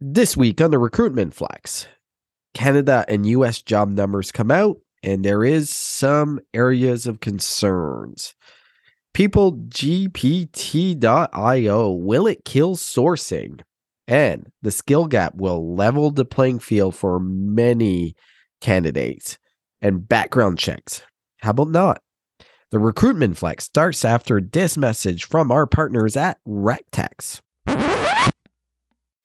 This week on the recruitment flex, Canada and US job numbers come out, and there is some areas of concerns. PeopleGPT.io, will it kill sourcing? And the skill gap will level the playing field for many candidates. And background checks, how about not? The recruitment flex starts after this message from our partners at RecTxt.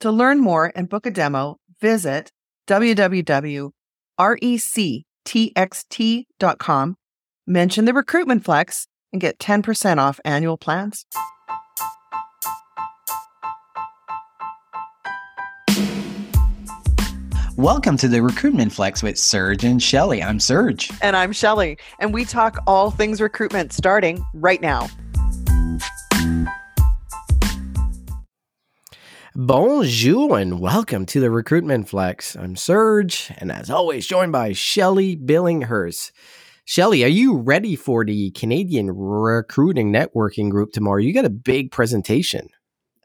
To learn more and book a demo, visit www.rectxt.com, mention the recruitment flex, and get 10% off annual plans. Welcome to the Recruitment Flex with Serge and Shelley. I'm Serge. And I'm Shelley. And we talk all things recruitment starting right now. Bonjour and welcome to the Recruitment Flex. I'm Serge, and as always, joined by Shelley Billinghurst. Shelley, are you ready for the Canadian Recruiting Networking Group tomorrow? You got a big presentation.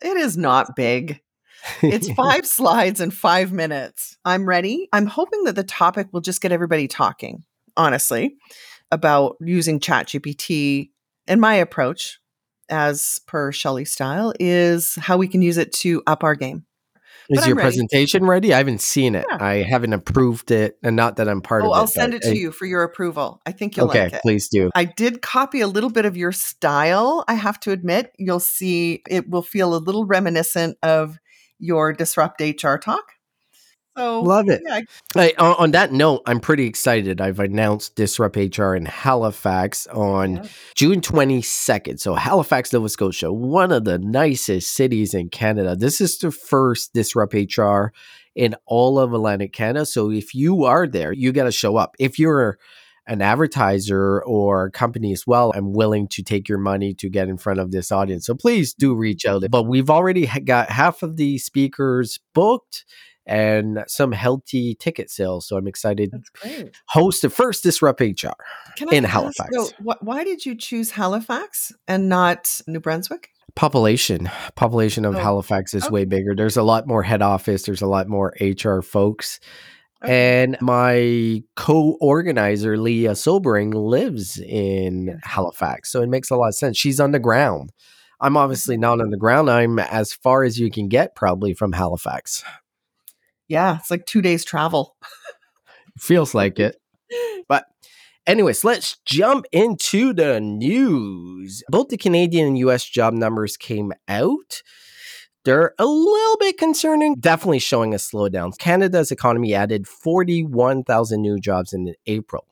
It is not big. It's 5 slides in 5 minutes. I'm ready. I'm hoping that the topic will just get everybody talking, honestly, about using ChatGPT. And my approach, as per Shelley style, is how we can use it to up our game. Is your presentation ready? I haven't seen it. Yeah. I haven't approved it, and not that I'm part of it. I'll send it to you for your approval. I think you'll like it. Okay, please do. I did copy a little bit of your style, I have to admit. You'll see it will feel a little reminiscent of your Disrupt HR talk. So love it. Yeah. Hey, on that note, I'm pretty excited. I've announced Disrupt HR in Halifax on June 22nd. So Halifax, Nova Scotia, one of the nicest cities in Canada. This is the first Disrupt HR in all of Atlantic Canada. So if you are there, you got to show up. If you're an advertiser or company as well, I'm willing to take your money to get in front of this audience. So please do reach out. But we've already got half of the speakers booked and some healthy ticket sales. So I'm excited to host the first Disrupt HR in Halifax. Ask, so why did you choose Halifax and not New Brunswick? Population of Halifax is way bigger. There's a lot more head office. There's a lot more HR folks. And my co-organizer, Leah Sobering, lives in Halifax. So it makes a lot of sense. She's on the ground. I'm obviously not on the ground. I'm as far as you can get probably from Halifax. Yeah, it's like 2 days travel. Feels like it. But anyways, let's jump into the news. Both the Canadian and U.S. job numbers came out. They're a little bit concerning, definitely showing a slowdown. Canada's economy added 41,000 new jobs in April.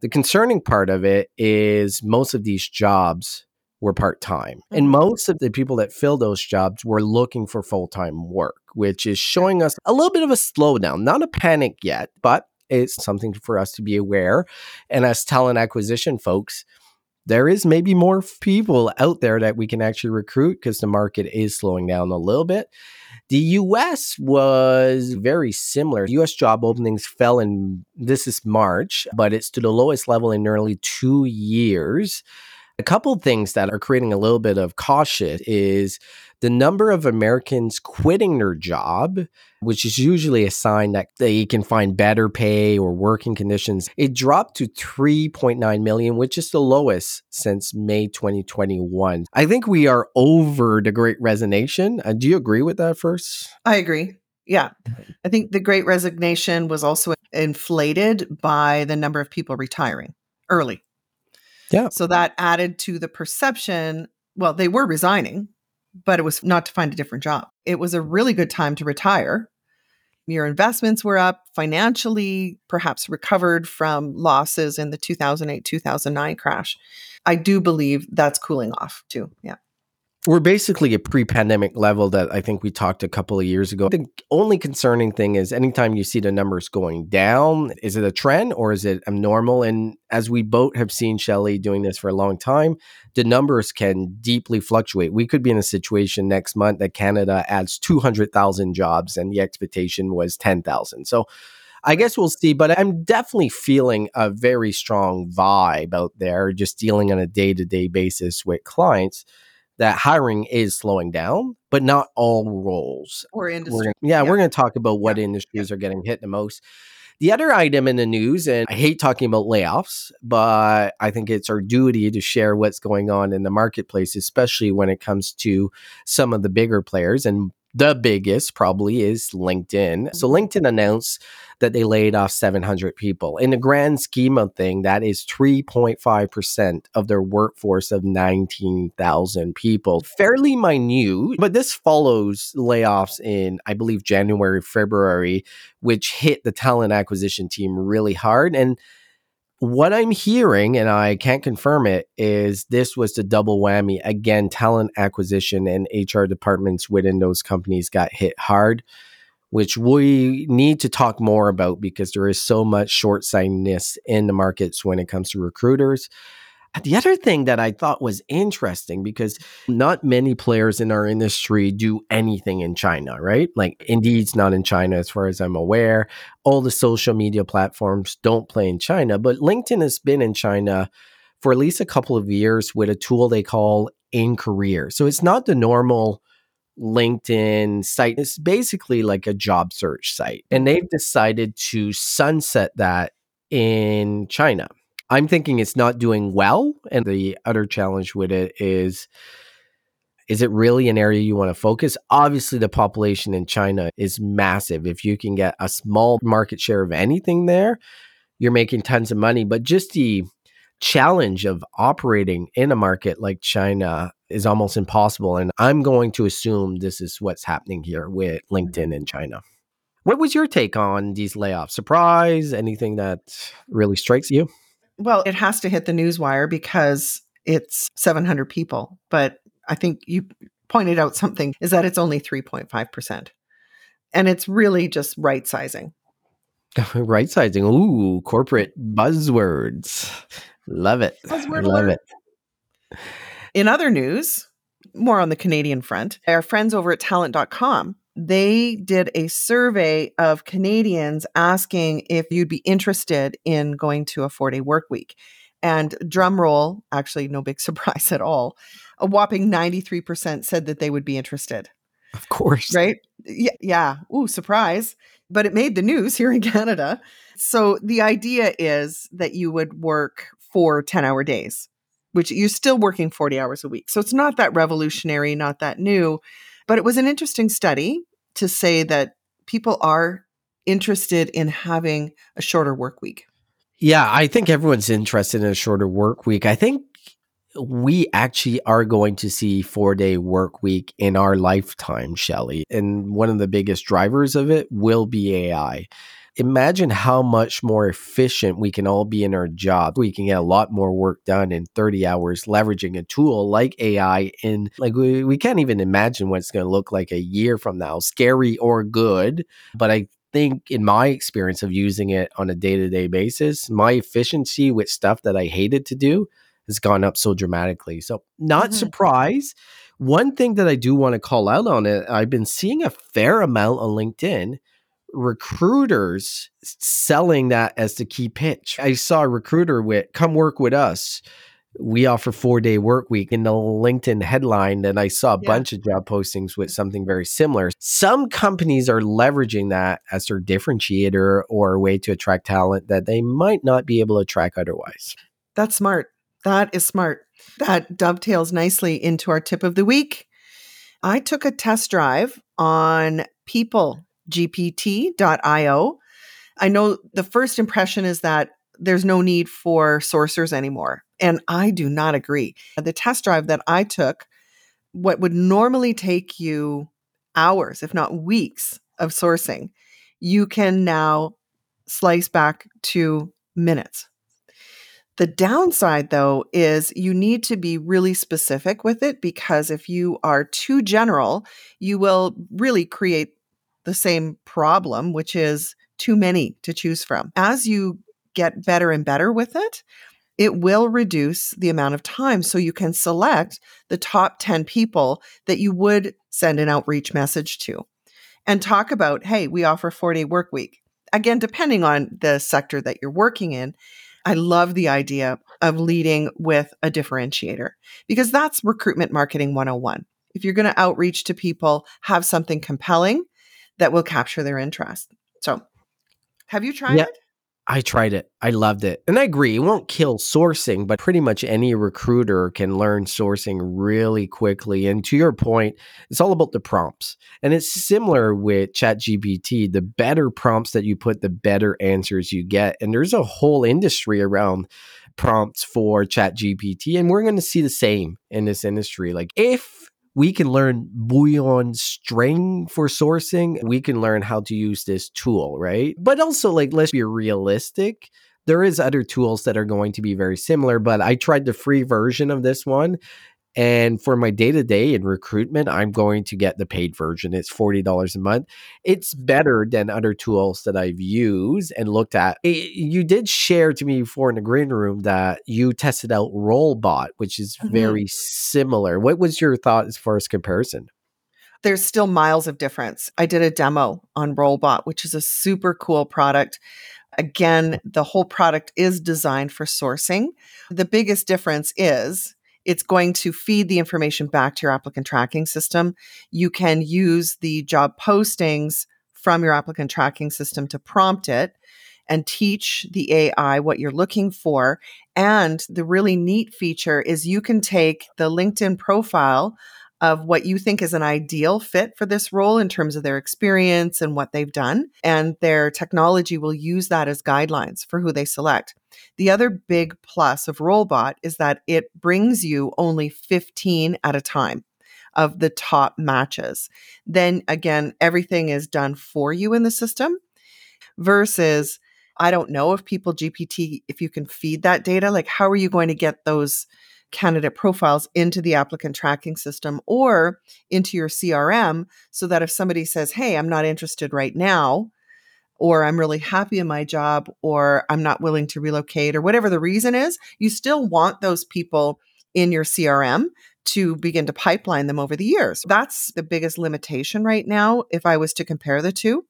The concerning part of it is most of these jobs were part-time. And most of the people that filled those jobs were looking for full-time work, which is showing us a little bit of a slowdown. Not a panic yet, but it's something for us to be aware. And as talent acquisition folks, there is maybe more people out there that we can actually recruit because the market is slowing down a little bit. The U.S. was very similar. U.S. job openings fell in, this is March, but it's to the lowest level in nearly 2 years. A couple of things that are creating a little bit of caution is the number of Americans quitting their job, which is usually a sign that they can find better pay or working conditions. It dropped to 3.9 million, which is the lowest since May 2021. I think we are over the Great Resignation. Do you agree with that first? I agree. Yeah. I think the Great Resignation was also inflated by the number of people retiring early. Yeah. So that added to the perception, well, they were resigning, but it was not to find a different job. It was a really good time to retire. Your investments were up financially, perhaps recovered from losses in the 2008-2009 crash. I do believe that's cooling off too. Yeah. we're basically at pre-pandemic level that I think we talked a couple of years ago. The only concerning thing is anytime you see the numbers going down, is it a trend or is it abnormal? And as we both have seen Shelley doing this for a long time, the numbers can deeply fluctuate. We could be in a situation next month that Canada adds 200,000 jobs and the expectation was 10,000. So I guess we'll see, but I'm definitely feeling a very strong vibe out there, just dealing on a day-to-day basis with clients, that hiring is slowing down, but not all roles. Or industries. We're going to talk about what industries are getting hit the most. The other item in the news, and I hate talking about layoffs, but I think it's our duty to share what's going on in the marketplace, especially when it comes to some of the bigger players. And the biggest probably is LinkedIn. So LinkedIn announced that they laid off 700 people. In the grand scheme of things, that is 3.5% of their workforce of 19,000 people. Fairly minute, but this follows layoffs in, I believe, January, February, which hit the talent acquisition team really hard. And what I'm hearing, and I can't confirm it, is this was the double whammy. Again, talent acquisition and HR departments within those companies got hit hard, which we need to talk more about because there is so much short-sightedness in the markets when it comes to recruiters. The other thing that I thought was interesting, because not many players in our industry do anything in China, right? Like Indeed's not in China as far as I'm aware. All the social media platforms don't play in China, but LinkedIn has been in China for at least a couple of years with a tool they call InCareer. So it's not the normal LinkedIn site. It's basically like a job search site. And they've decided to sunset that in China. I'm thinking it's not doing well. And the other challenge with it is it really an area you want to focus? Obviously, the population in China is massive. If you can get a small market share of anything there, you're making tons of money. But just the challenge of operating in a market like China is almost impossible. And I'm going to assume this is what's happening here with LinkedIn in China. What was your take on these layoffs? Surprise? Anything that really strikes you? Well, it has to hit the newswire because it's 700 people. But I think you pointed out something, is that it's only 3.5%. And it's really just right sizing. Right sizing. Ooh, corporate buzzwords. Love it. Love it. In other news, more on the Canadian front, our friends over at talent.com, they did a survey of Canadians asking if you'd be interested in going to a 4-day work week. And drum roll, actually no big surprise at all, a whopping 93% said that they would be interested. Of course. Right? Yeah. Ooh, surprise. But it made the news here in Canada. So the idea is that you would work for 10-hour days, which you're still working 40 hours a week. So it's not that revolutionary, not that new. But it was an interesting study to say that people are interested in having a shorter work week. Yeah, I think everyone's interested in a shorter work week. I think we actually are going to see 4-day work week in our lifetime, Shelley. And one of the biggest drivers of it will be AI. Imagine how much more efficient we can all be in our job. We can get a lot more work done in 30 hours, leveraging a tool like AI. And like we can't even imagine what it's going to look like a year from now, scary or good. But I think in my experience of using it on a day-to-day basis, my efficiency with stuff that I hated to do has gone up so dramatically. So not surprised. One thing that I do want to call out on it, I've been seeing a fair amount on LinkedIn, recruiters selling that as the key pitch. I saw a recruiter with, come work with us. We offer 4-day work week in the LinkedIn headline. And I saw a bunch of job postings with something very similar. Some companies are leveraging that as their differentiator or a way to attract talent that they might not be able to attract otherwise. That's smart. That is smart. That dovetails nicely into our tip of the week. I took a test drive on PeopleGPT.io. I know the first impression is that there's no need for sourcers anymore. And I do not agree. The test drive that I took, what would normally take you hours, if not weeks of sourcing, you can now slice back to minutes. The downside, though, is you need to be really specific with it, because if you are too general, you will really create the same problem, which is too many to choose from. As you get better and better with it, it will reduce the amount of time. So you can select the top 10 people that you would send an outreach message to and talk about, hey, we offer 4-day work week. Again, depending on the sector that you're working in, I love the idea of leading with a differentiator, because that's recruitment marketing 101. If you're going to outreach to people, have something compelling that will capture their interest. So have you tried it? I tried it. I loved it. And I agree, it won't kill sourcing, but pretty much any recruiter can learn sourcing really quickly. And to your point, it's all about the prompts. And it's similar with ChatGPT. The better prompts that you put, the better answers you get. And there's a whole industry around prompts for ChatGPT. And we're going to see the same in this industry. Like, if we can learn Boolean string for sourcing, we can learn how to use this tool, right? But also, like, let's be realistic. There is other tools that are going to be very similar, but I tried the free version of this one. And for my day-to-day in recruitment, I'm going to get the paid version. It's $40 a month. It's better than other tools that I've used and looked at. You did share to me before in the green room that you tested out Rolebot, which is very similar. What was your thought as far as comparison? There's still miles of difference. I did a demo on Rolebot, which is a super cool product. Again, the whole product is designed for sourcing. The biggest difference is it's going to feed the information back to your applicant tracking system. You can use the job postings from your applicant tracking system to prompt it and teach the AI what you're looking for. And the really neat feature is you can take the LinkedIn profile of what you think is an ideal fit for this role in terms of their experience and what they've done, and their technology will use that as guidelines for who they select. The other big plus of Rolebot is that it brings you only 15 at a time of the top matches. Then again, everything is done for you in the system versus, I don't know if PeopleGPT, if you can feed that data, like how are you going to get those candidate profiles into the applicant tracking system or into your CRM so that if somebody says, hey, I'm not interested right now, or I'm really happy in my job, or I'm not willing to relocate, or whatever the reason is, you still want those people in your CRM to begin to pipeline them over the years. That's the biggest limitation right now, if I was to compare the two.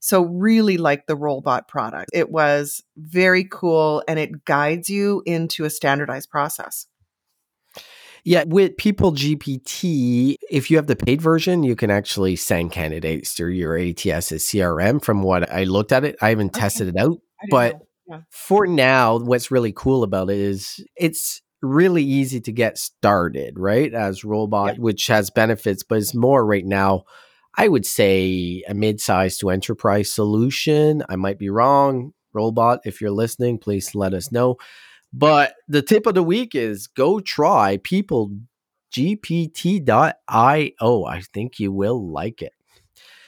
So really like the Rolebot product. It was very cool, and it guides you into a standardized process. Yeah, with PeopleGPT, if you have the paid version, you can actually send candidates through your ATS's CRM. From what I looked at it, I haven't tested it out. But for now, what's really cool about it is it's really easy to get started, right? As Rolebot, which has benefits, but it's more right now, I would say a mid-size to enterprise solution. I might be wrong. Rolebot, if you're listening, please let us know. But the tip of the week is go try PeopleGPT.io. I think you will like it.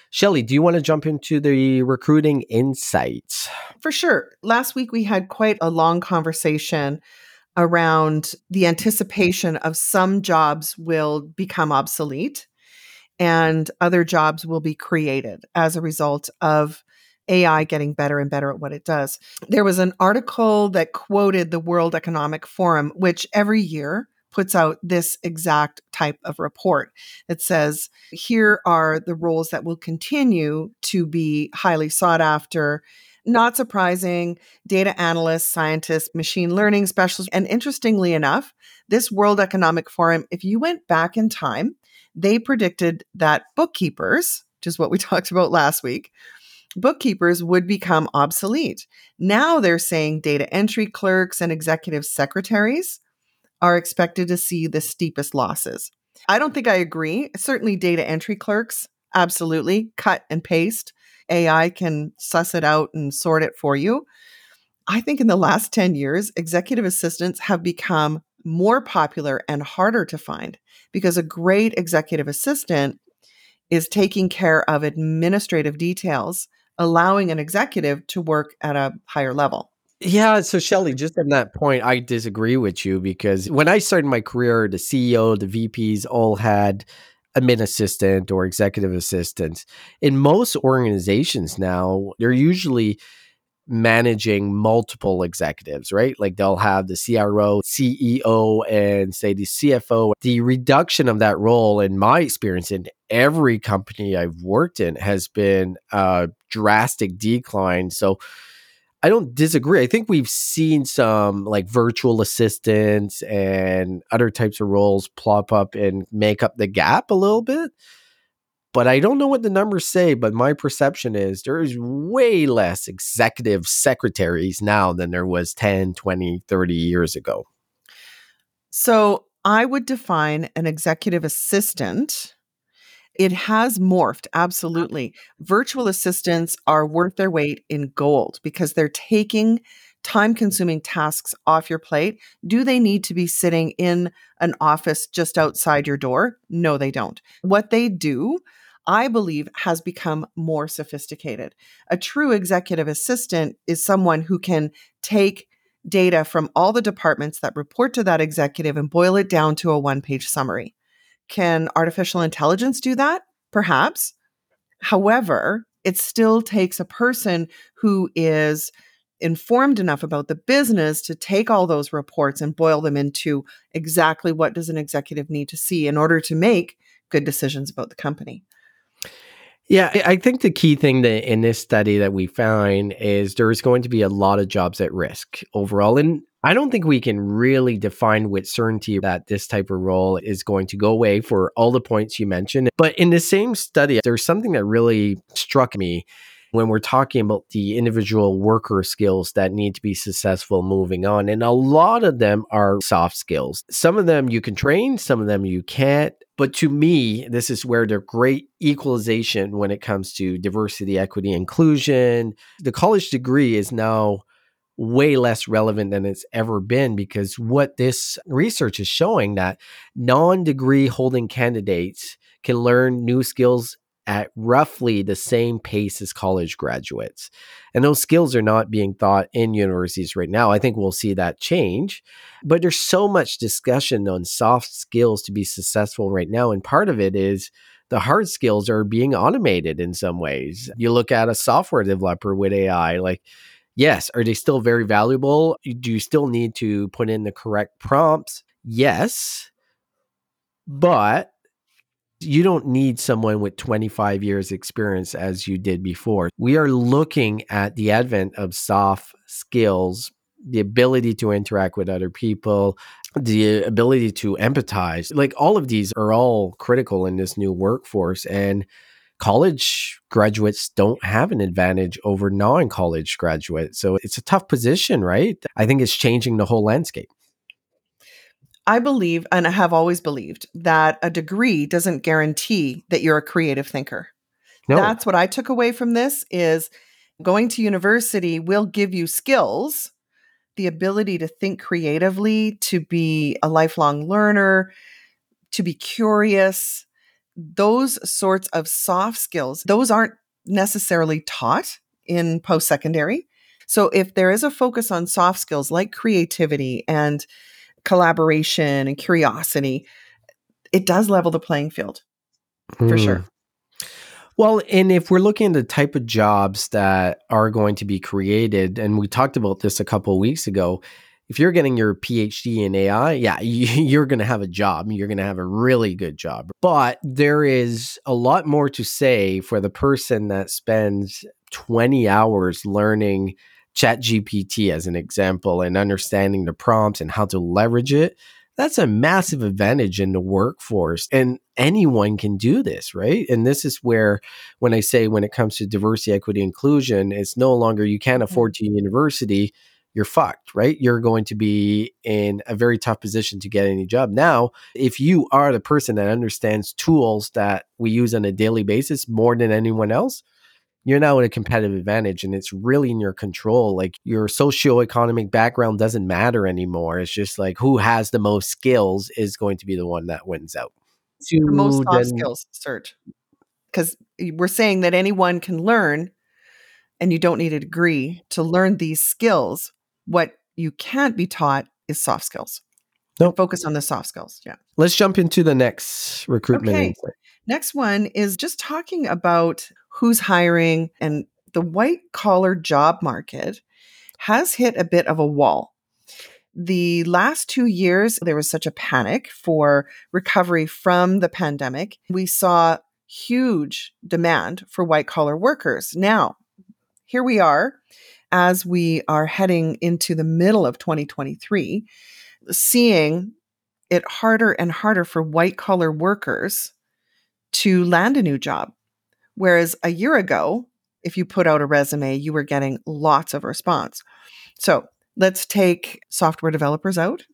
Shelley, do you want to jump into the recruiting insights? For sure. Last week, we had quite a long conversation around the anticipation of some jobs will become obsolete and other jobs will be created as a result of AI getting better and better at what it does. There was an article that quoted the World Economic Forum, which every year puts out this exact type of report. It says, here are the roles that will continue to be highly sought after. Not surprising, data analysts, scientists, machine learning specialists. And interestingly enough, this World Economic Forum, if you went back in time, they predicted that bookkeepers, which is what we talked about last week, bookkeepers would become obsolete. Now they're saying data entry clerks and executive secretaries are expected to see the steepest losses. I don't think I agree. Certainly data entry clerks, absolutely. Cut and paste. AI can suss it out and sort it for you. I think in the last 10 years, executive assistants have become more popular and harder to find because a great executive assistant is taking care of administrative details, allowing an executive to work at a higher level. Yeah. So Shelley, just on that point, I disagree with you, because when I started my career, the CEO, the VPs all had admin assistant or executive assistants. In most organizations now, they're usually managing multiple executives, right? Like they'll have the CRO, CEO, and say the CFO. The reduction of that role, in my experience, in every company I've worked in, has been a drastic decline. So I don't disagree. I think we've seen some like virtual assistants and other types of roles plop up and make up the gap a little bit. But I don't know what the numbers say, but my perception is there is way less executive secretaries now than there was 10, 20, 30 years ago. So I would define an executive assistant. It has morphed, absolutely. Virtual assistants are worth their weight in gold because they're taking time-consuming tasks off your plate. Do they need to be sitting in an office just outside your door? No, they don't. What they do, I believe, has become more sophisticated. A true executive assistant is someone who can take data from all the departments that report to that executive and boil it down to a one-page summary. Can artificial intelligence do that? Perhaps. However, it still takes a person who is informed enough about the business to take all those reports and boil them into exactly what does an executive need to see in order to make good decisions about the company. Yeah, I think the key thing that in this study that we find is there is going to be a lot of jobs at risk overall. And I don't think we can really define with certainty that this type of role is going to go away for all the points you mentioned. But in the same study, there's something that really struck me when we're talking about the individual worker skills that need to be successful moving on. And a lot of them are soft skills. Some of them you can train, some of them you can't. But to me, this is where the great equalization when it comes to diversity, equity, inclusion. The college degree is now way less relevant than it's ever been, because what this research is showing that non-degree holding candidates can learn new skills at roughly the same pace as college graduates. And those skills are not being taught in universities right now. I think we'll see that change. But there's so much discussion on soft skills to be successful right now. And part of it is the hard skills are being automated in some ways. You look at a software developer with AI, like, yes, are they still very valuable? Do you still need to put in the correct prompts? Yes, but you don't need someone with 25 years experience as you did before. We are looking at the advent of soft skills, the ability to interact with other people, the ability to empathize. Like all of these are all critical in this new workforce. And college graduates don't have an advantage over non-college graduates. So it's a tough position, right? I think it's changing the whole landscape. I believe, and I have always believed, that a degree doesn't guarantee that you're a creative thinker. No. That's what I took away from this, is going to university will give you skills, the ability to think creatively, to be a lifelong learner, to be curious. Those sorts of soft skills, those aren't necessarily taught in post-secondary. So if there is a focus on soft skills like creativity and collaboration and curiosity, it does level the playing field for sure. Well, and if we're looking at the type of jobs that are going to be created, and we talked about this a couple of weeks ago, if you're getting your PhD in AI, yeah, you're going to have a job. You're going to have a really good job. But there is a lot more to say for the person that spends 20 hours learning ChatGPT as an example, and understanding the prompts and how to leverage it. That's a massive advantage in the workforce. And anyone can do this, right? And this is where, when I say when it comes to diversity, equity, inclusion, it's no longer you can't afford to university, you're fucked, right? You're going to be in a very tough position to get any job. Now, if you are the person that understands tools that we use on a daily basis more than anyone else, you're now at a competitive advantage, and it's really in your control. Like your socioeconomic background doesn't matter anymore. It's just like who has the most skills is going to be the one that wins out. The most soft skills, Serge. Because we're saying that anyone can learn, and you don't need a degree to learn these skills. What you can't be taught is soft skills. Nope. Focus on the soft skills. Yeah. Let's jump into the next recruitment. Okay. Next one is just talking about who's hiring, and the white collar job market has hit a bit of a wall. The last 2 years, there was such a panic for recovery from the pandemic. We saw huge demand for white collar workers. Now, here we are, as we are heading into the middle of 2023, seeing it harder and harder for white collar workers to land a new job. Whereas a year ago, if you put out a resume, you were getting lots of response. So let's take software developers out,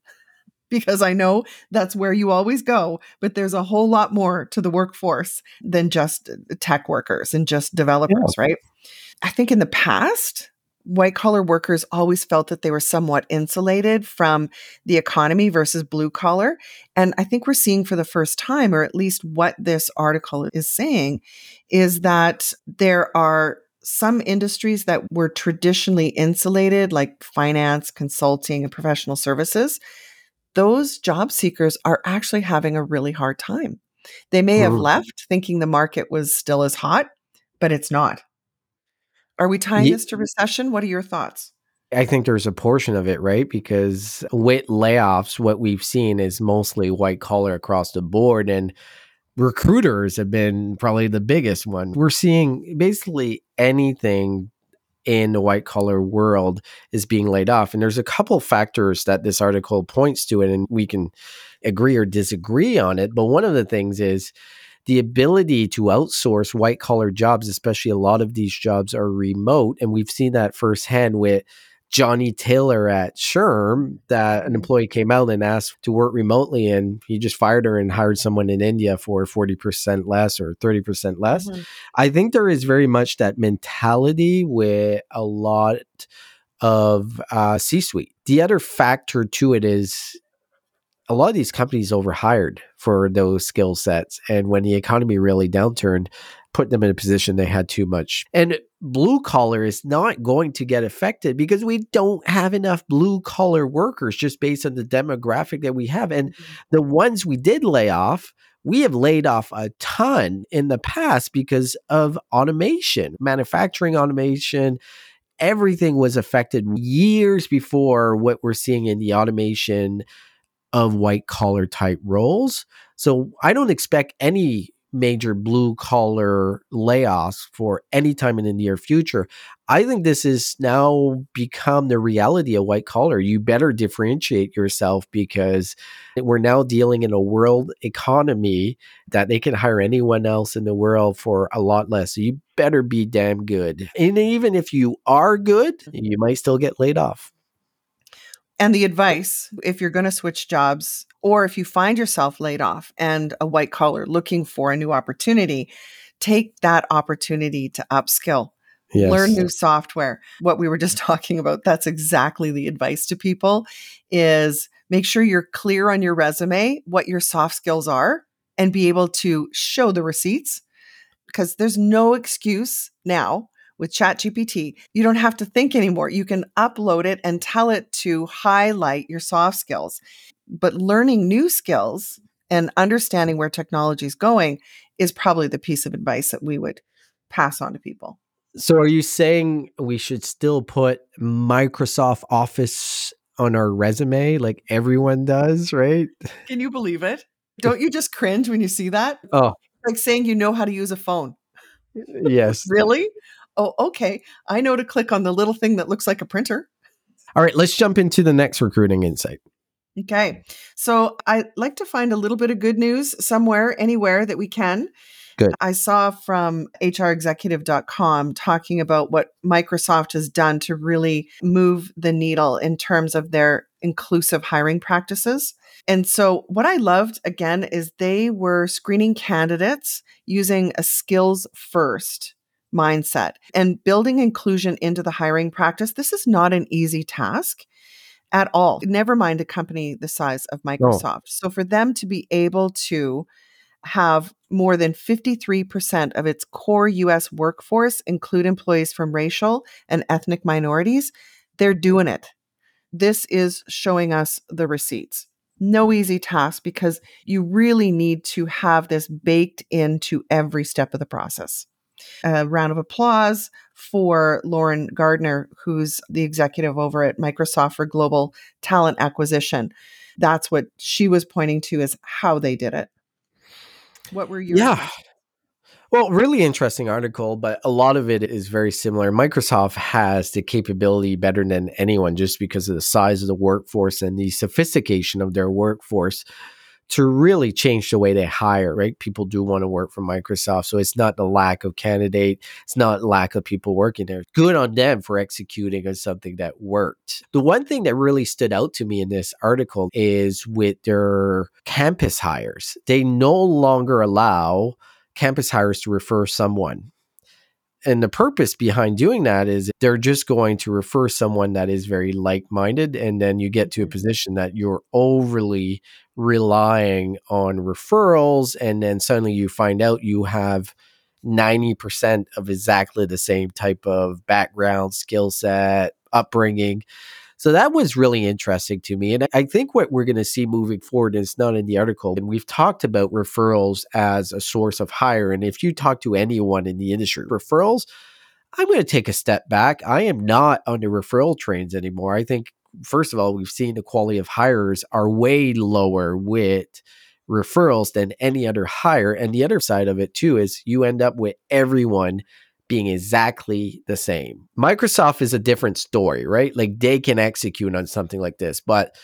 because I know that's where you always go, but there's a whole lot more to the workforce than just tech workers and just developers, yeah, right? I think in the past, white-collar workers always felt that they were somewhat insulated from the economy versus blue-collar. And I think we're seeing for the first time, or at least what this article is saying, is that there are some industries that were traditionally insulated, like finance, consulting, and professional services. Those job seekers are actually having a really hard time. They may have left thinking the market was still as hot, but it's not. Are we tying this to recession? What are your thoughts? I think there's a portion of it, right? Because with layoffs, what we've seen is mostly white collar across the board, and recruiters have been probably the biggest one. We're seeing basically anything in the white collar world is being laid off. And there's a couple factors that this article points to, and we can agree or disagree on it. But one of the things is the ability to outsource white collar jobs, especially a lot of these jobs are remote. And we've seen that firsthand with Johnny Taylor at SHRM, that an employee came out and asked to work remotely, and he just fired her and hired someone in India for 40% less or 30% less. Mm-hmm. I think there is very much that mentality with a lot of C-suite. The other factor to it is a lot of these companies overhired for those skill sets. And when the economy really downturned, put them in a position they had too much. And blue collar is not going to get affected because we don't have enough blue collar workers just based on the demographic that we have. And the ones we did lay off, we have laid off a ton in the past because of automation, manufacturing automation. Everything was affected years before what we're seeing in the automation of white collar type roles. So I don't expect any major blue collar layoffs for any time in the near future. I think this is now become the reality of white collar. You better differentiate yourself because we're now dealing in a world economy that they can hire anyone else in the world for a lot less. So you better be damn good. And even if you are good, you might still get laid off. And the advice, if you're going to switch jobs, or if you find yourself laid off and a white collar looking for a new opportunity, take that opportunity to upskill, learn new software. What we were just talking about, that's exactly the advice to people, is make sure you're clear on your resume, what your soft skills are, and be able to show the receipts, because there's no excuse now. With ChatGPT, you don't have to think anymore. You can upload it and tell it to highlight your soft skills. But learning new skills and understanding where technology is going is probably the piece of advice that we would pass on to people. So are you saying we should still put Microsoft Office on our resume like everyone does, right? Can you believe it? Don't you just cringe when you see that? Oh, like saying you know how to use a phone. Yes. Really? Oh, okay. I know to click on the little thing that looks like a printer. All right, let's jump into the next recruiting insight. Okay. So I like to find a little bit of good news somewhere, anywhere that we can. Good. I saw from hrexecutive.com talking about what Microsoft has done to really move the needle in terms of their inclusive hiring practices. And so what I loved, again, is they were screening candidates using a skills first mindset and building inclusion into the hiring practice. This is not an easy task at all, never mind a company the size of Microsoft. No. So for them to be able to have more than 53% of its core US workforce include employees from racial and ethnic minorities, they're doing it. This is showing us the receipts. No easy task, because you really need to have this baked into every step of the process. A round of applause for Lauren Gardner, who's the executive over at Microsoft for global talent acquisition. That's what she was pointing to, is how they did it. What were your questions? Well, really interesting article, but a lot of it is very similar. Microsoft has the capability better than anyone, just because of the size of the workforce and the sophistication of their workforce, to really change the way they hire, right? People do want to work for Microsoft. So it's not the lack of candidate. It's not lack of people working there. Good on them for executing on something that worked. The one thing that really stood out to me in this article is with their campus hires. They no longer allow campus hires to refer someone. And the purpose behind doing that is they're just going to refer someone that is very like-minded. And then you get to a position that you're overly relying on referrals. And then suddenly you find out you have 90% of exactly the same type of background, skill set, upbringing. So that was really interesting to me. And I think what we're going to see moving forward, and it's not in the article, and we've talked about referrals as a source of hire. And if you talk to anyone in the industry, referrals, I'm going to take a step back. I am not on the referral trains anymore. I think, first of all, we've seen the quality of hires are way lower with referrals than any other hire. And the other side of it too is you end up with everyone being exactly the same. Microsoft is a different story, right? Like they can execute on something like this, but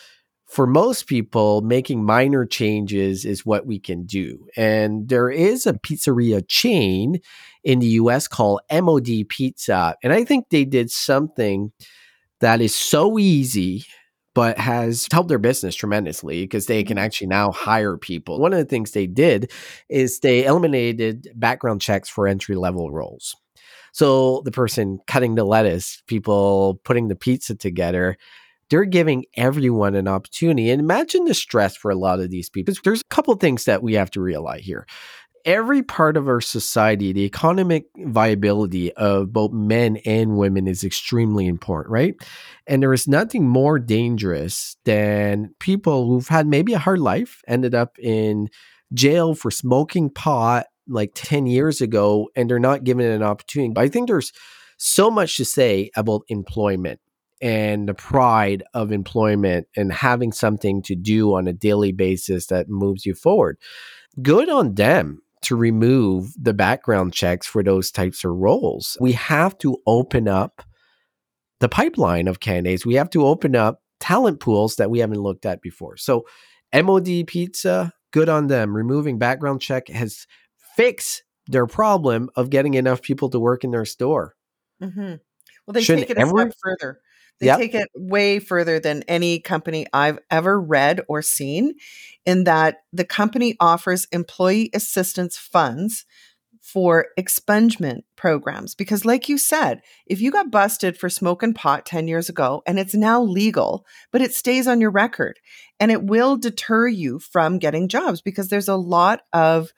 for most people, making minor changes is what we can do. And there is a pizzeria chain in the US called MOD Pizza. And I think they did something that is so easy, but has helped their business tremendously, because they can actually now hire people. One of the things they did is they eliminated background checks for entry-level roles. So the person cutting the lettuce, people putting the pizza together, they're giving everyone an opportunity. And imagine the stress for a lot of these people. There's a couple of things that we have to realize here. Every part of our society, the economic viability of both men and women is extremely important, right? And there is nothing more dangerous than people who've had maybe a hard life, ended up in jail for smoking pot like 10 years ago, and they're not given an opportunity. But I think there's so much to say about employment and the pride of employment and having something to do on a daily basis that moves you forward. Good on them to remove the background checks for those types of roles. We have to open up the pipeline of candidates. We have to open up talent pools that we haven't looked at before. So MOD Pizza, good on them. Removing background check has fixed their problem of getting enough people to work in their store. Mm-hmm. Well, they shouldn't take it a step further. They take it way further than any company I've ever read or seen, in that the company offers employee assistance funds for expungement programs. Because like you said, if you got busted for smoking pot 10 years ago and it's now legal, but it stays on your record, and it will deter you from getting jobs, because there's a lot of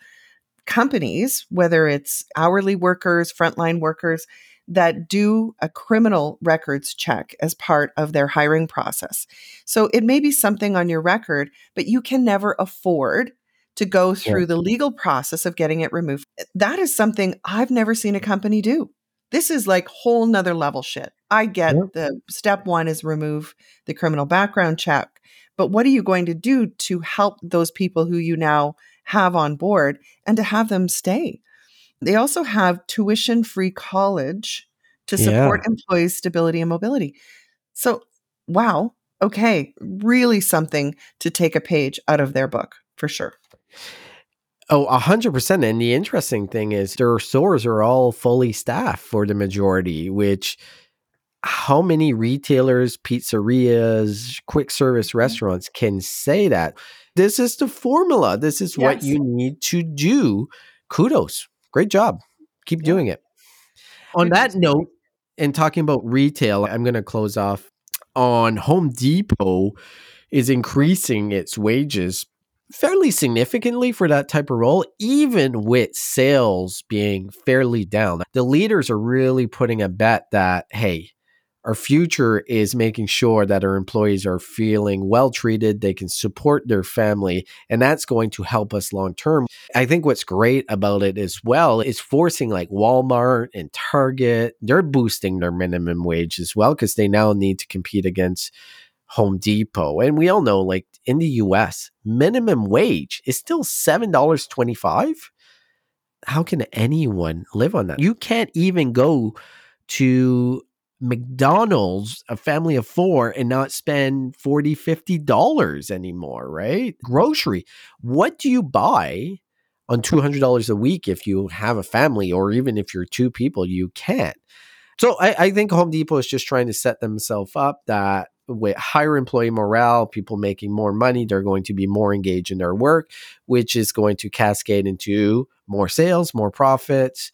companies, whether it's hourly workers, frontline workers, that do a criminal records check as part of their hiring process. So it may be something on your record, but you can never afford to go through the legal process of getting it removed. That is something I've never seen a company do. This is like whole nother level shit. I get the step one is remove the criminal background check, but what are you going to do to help those people who you now have on board and to have them stay? They also have tuition-free college to support employees' stability and mobility. So, wow. Okay. Really something to take a page out of their book, for sure. Oh, 100%. And the interesting thing is their stores are all fully staffed for the majority, which how many retailers, pizzerias, quick service restaurants can say that? This is the formula. This is what you need to do. Kudos. Great job. Keep doing it. On that note, and talking about retail, I'm going to close off on Home Depot is increasing its wages fairly significantly for that type of role, even with sales being fairly down. The leaders are really putting a bet that, hey, Our future is making sure that our employees are feeling well treated, they can support their family, and that's going to help us long term. I think what's great about it as well is forcing like Walmart and Target, they're boosting their minimum wage as well because they now need to compete against Home Depot. And we all know, like in the US, minimum wage is still $7.25. How can anyone live on that? You can't even go to McDonald's, a family of four, and not spend $40, $50 anymore, right? Grocery. What do you buy on $200 a week if you have a family, or even if you're two people, you can't. So I think Home Depot is just trying to set themselves up that with higher employee morale, people making more money, they're going to be more engaged in their work, which is going to cascade into more sales, more profits.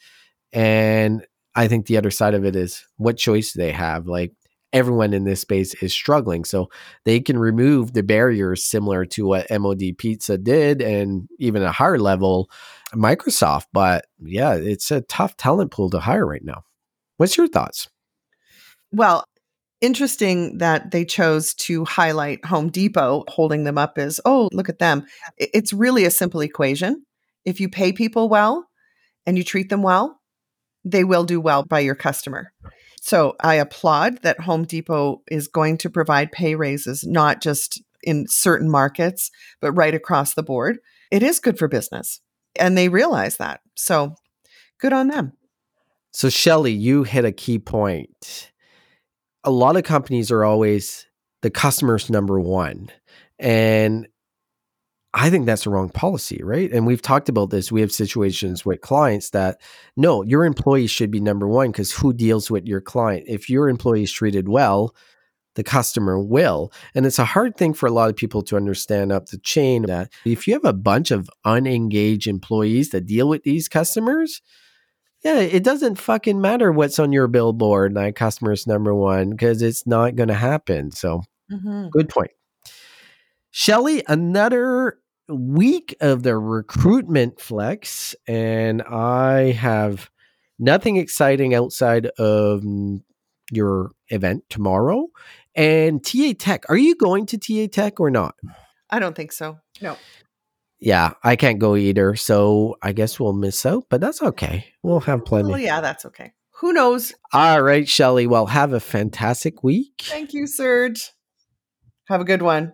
And I think the other side of it is what choice do they have? Like everyone in this space is struggling. So they can remove the barriers similar to what MOD Pizza did and even a higher level Microsoft. But yeah, it's a tough talent pool to hire right now. What's your thoughts? Well, interesting that they chose to highlight Home Depot, holding them up as, oh, look at them. It's really a simple equation. If you pay people well and you treat them well, they will do well by your customer. So I applaud that Home Depot is going to provide pay raises, not just in certain markets, but right across the board. It is good for business. And they realize that. So good on them. So Shelley, you hit a key point. A lot of companies are always the customer's number one. And I think that's the wrong policy, right? And we've talked about this. We have situations with clients that, no, your employees should be number one because who deals with your client? If your employee is treated well, the customer will. And it's a hard thing for a lot of people to understand up the chain that if you have a bunch of unengaged employees that deal with these customers, yeah, it doesn't fucking matter what's on your billboard, like customer's number one, because it's not going to happen. So Good point. Shelley, another week of the recruitment flex, and I have nothing exciting outside of your event tomorrow. And TA Tech, are you going to TA Tech or not? I don't think so. No. Yeah, I can't go either. So I guess we'll miss out, but that's okay. We'll have plenty. Oh, yeah, that's okay. Who knows? All right, Shelley. Well, have a fantastic week. Thank you, Serge. Have a good one.